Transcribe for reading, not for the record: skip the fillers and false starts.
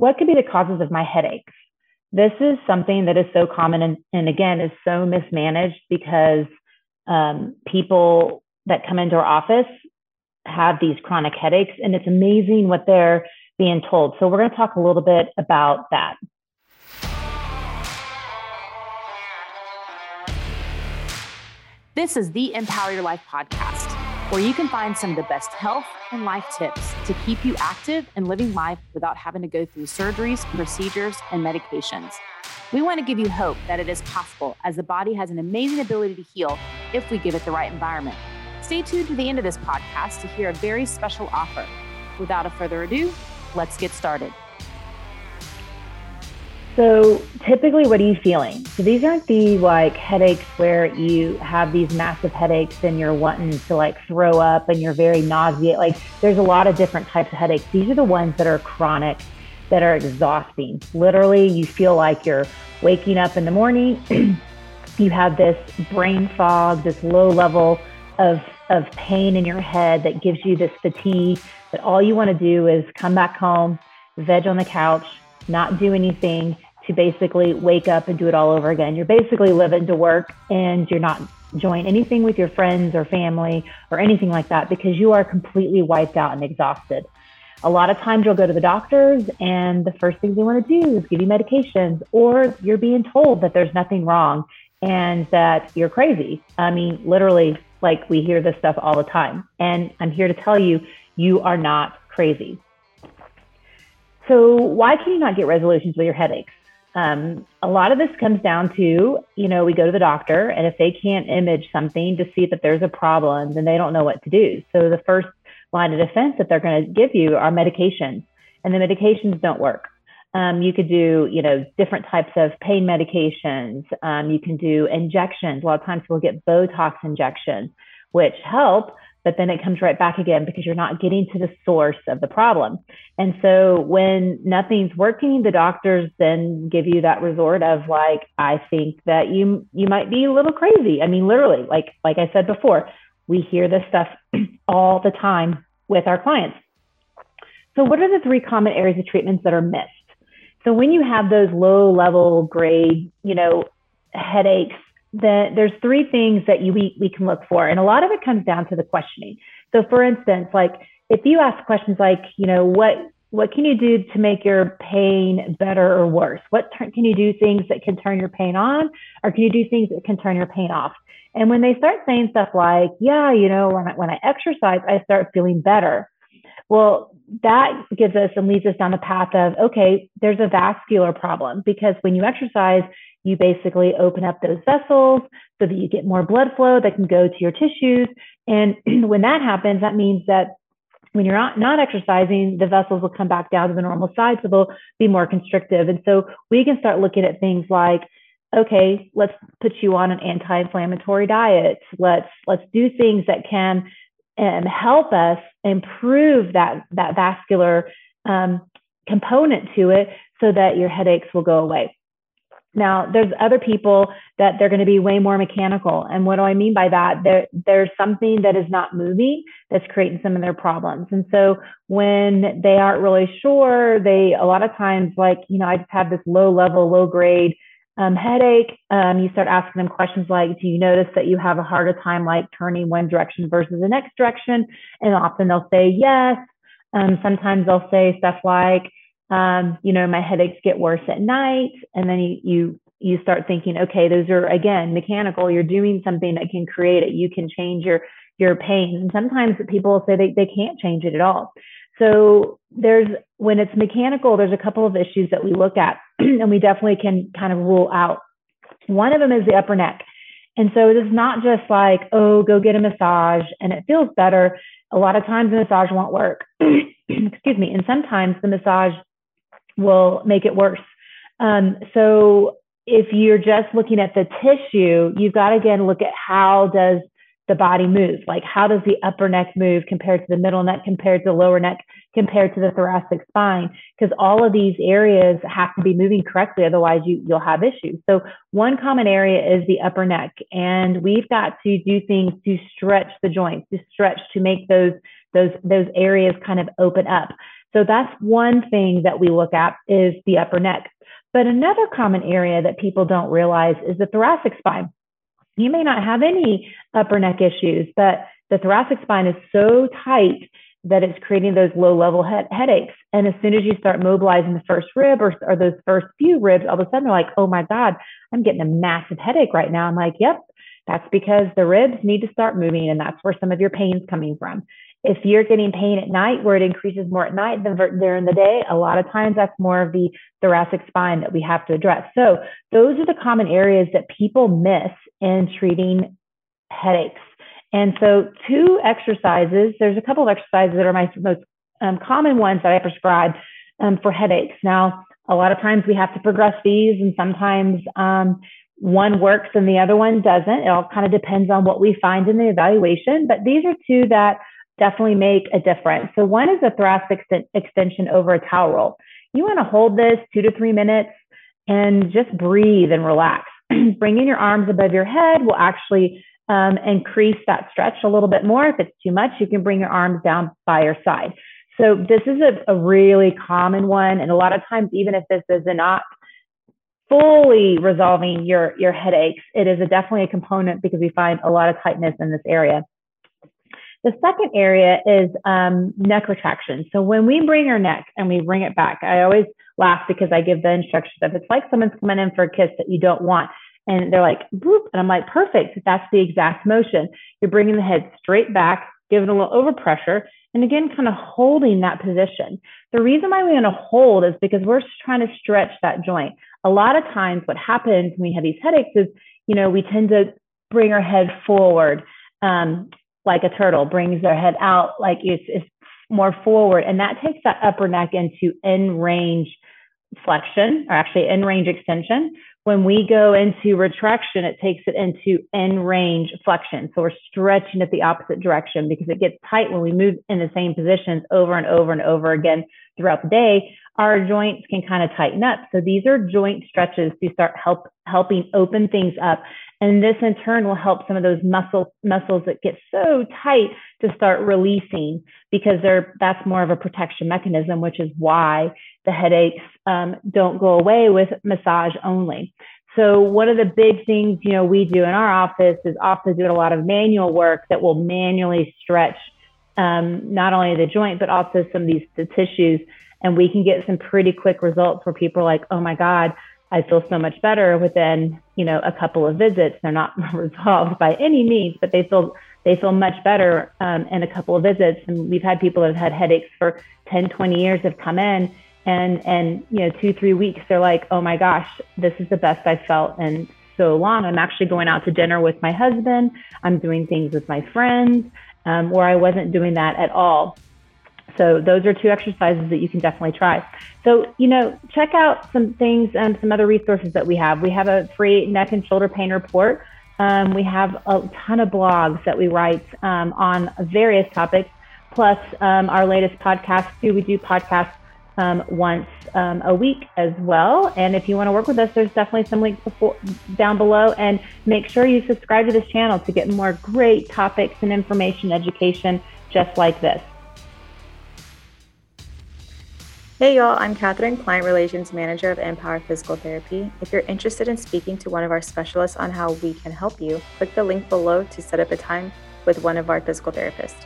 What could be the causes of my headaches? This is something that is so common and again, is so mismanaged because people that come into our office have these chronic headaches, and it's amazing what they're being told. So we're going to talk a little bit about that. This is the Empower Your Life podcast, where you can find some of the best health and life tips to keep you active and living life without having to go through surgeries, procedures, and medications. We want to give you hope that it is possible, as the body has an amazing ability to heal if we give it the right environment. Stay tuned to the end of this podcast to hear a very special offer. Without a further ado, let's get started. So typically, what are you feeling? So these aren't the like headaches where you have these massive headaches and you're wanting to like throw up and you're very nauseated. Like there's a lot of different types of headaches. These are the ones that are chronic, that are exhausting. Literally, you feel like you're waking up in the morning. You have this brain fog, this low level of pain in your head that gives you this fatigue that all you want to do is come back home, veg on the couch, not do anything, to basically wake up and do it all over again. You're basically living to work and you're not enjoying anything with your friends or family or anything like that because you are completely wiped out and exhausted. A lot of times you'll go to the doctors and the first thing they want to do is give you medications, or you're being told that there's nothing wrong and that you're crazy. I mean, literally, like we hear this stuff all the time. And I'm here to tell you, you are not crazy. So why can you not get resolutions with your headaches? A lot of this comes down to, you know, we go to the doctor, and if they can't image something to see that there's a problem, then they don't know what to do. So the first line of defense that they're going to give you are medications, and the medications don't work. You could do, you know, different types of pain medications. You can do injections. A lot of times we'll get Botox injections, which help, but then it comes right back again because you're not getting to the source of the problem. And so when nothing's working, the doctors then give you that resort of like, I think that you might be a little crazy. I mean, literally, like I said before, we hear this stuff all the time with our clients. So what are the three common areas of treatments that are missed? So when you have those low level grade, you know, headaches, there's three things that we can look for. And a lot of it comes down to the questioning. So for instance, like if you ask questions like, you know, what can you do to make your pain better or worse? Can you do things that can turn your pain on, or can you do things that can turn your pain off? And when they start saying stuff like, yeah, you know, when I exercise, I start feeling better. Well, that gives us and leads us down the path of, okay, there's a vascular problem, because when you exercise, you basically open up those vessels so that you get more blood flow that can go to your tissues. And when that happens, that means that when you're not exercising, the vessels will come back down to the normal size, so they'll be more constrictive. And so we can start looking at things like, okay, let's put you on an anti-inflammatory diet. Let's do things that can help us improve that vascular component to it so that your headaches will go away. Now, there's other people that they're going to be way more mechanical. And what do I mean by that? There's something that is not moving that's creating some of their problems. And so when they aren't really sure, a lot of times, like, you know, I just have this low level, low grade headache. You start asking them questions like, do you notice that you have a harder time, like turning one direction versus the next direction? And often they'll say yes. Sometimes they'll say stuff like, you know, my headaches get worse at night. And then you start thinking, okay, those are, again, mechanical. You're doing something that can create it. You can change your pain. And sometimes people say they can't change it at all. So when it's mechanical, there's a couple of issues that we look at and we definitely can kind of rule out. One of them is the upper neck. And so it is not just like, oh, go get a massage and it feels better. A lot of times the massage won't work. Excuse me. And sometimes the massage will make it worse. So if you're just looking at the tissue, you've got to again look at how does the body move? Like how does the upper neck move compared to the middle neck, compared to the lower neck, compared to the thoracic spine? Because all of these areas have to be moving correctly. Otherwise you'll have issues. So one common area is the upper neck, and we've got to do things to stretch the joints, to make those areas kind of open up. So that's one thing that we look at is the upper neck. But another common area that people don't realize is the thoracic spine. You may not have any upper neck issues, but the thoracic spine is so tight that it's creating those low-level headaches. And as soon as you start mobilizing the first rib or those first few ribs, all of a sudden they're like, oh my God, I'm getting a massive headache right now. I'm like, yep, that's because the ribs need to start moving, and that's where some of your pain's coming from. If you're getting pain at night where it increases more at night than during the day, a lot of times that's more of the thoracic spine that we have to address. So those are the common areas that people miss in treating headaches. And so two exercises, there's a couple of exercises that are my most common ones that I prescribe for headaches. Now, a lot of times we have to progress these, and sometimes one works and the other one doesn't. It all kind of depends on what we find in the evaluation, but these are two that definitely make a difference. So one is a thoracic extension over a towel roll. You want to hold this 2 to 3 minutes and just breathe and relax. Bringing your arms above your head will actually increase that stretch a little bit more. If it's too much, you can bring your arms down by your side. So this is a really common one. And a lot of times, even if this is not fully resolving your headaches, it is definitely a component because we find a lot of tightness in this area. The second area is neck retraction. So when we bring our neck and we bring it back, I always laugh because I give the instructions of it's like someone's coming in for a kiss that you don't want. And they're like, boop. And I'm like, perfect. That's the exact motion. You're bringing the head straight back, giving a little overpressure, and again, kind of holding that position. The reason why we want to hold is because we're trying to stretch that joint. A lot of times what happens when we have these headaches is, you know, we tend to bring our head forward, like a turtle brings their head out, like it's more forward. And that takes that upper neck into in-range flexion, or actually in-range extension. When we go into retraction, it takes it into in-range flexion. So we're stretching it the opposite direction because it gets tight when we move in the same positions over and over and over again throughout the day. Our joints can kind of tighten up. So these are joint stretches to start helping open things up. And this in turn will help some of those muscles that get so tight to start releasing, because that's more of a protection mechanism, which is why the headaches don't go away with massage only. So one of the big things, you know, we do in our office is often doing a lot of manual work that will manually stretch not only the joint, but also some of these tissues. And we can get some pretty quick results where people are like, oh my God, I feel so much better within, you know, a couple of visits. They're not resolved by any means, but they feel much better in a couple of visits. And we've had people that have had headaches for 10, 20 years have come in and you know, 2-3 weeks, they're like, oh my gosh, this is the best I felt in so long. I'm actually going out to dinner with my husband. I'm doing things with my friends where I wasn't doing that at all. So those are two exercises that you can definitely try. So, you know, check out some things and some other resources that we have. We have a free neck and shoulder pain report. We have a ton of blogs that we write on various topics. Plus our latest podcast too. We do podcasts once a week as well. And if you want to work with us, there's definitely some links down below, and make sure you subscribe to this channel to get more great topics and information, education, just like this. Hey y'all, I'm Catherine, Client Relations Manager of Empower Physical Therapy. If you're interested in speaking to one of our specialists on how we can help you, click the link below to set up a time with one of our physical therapists.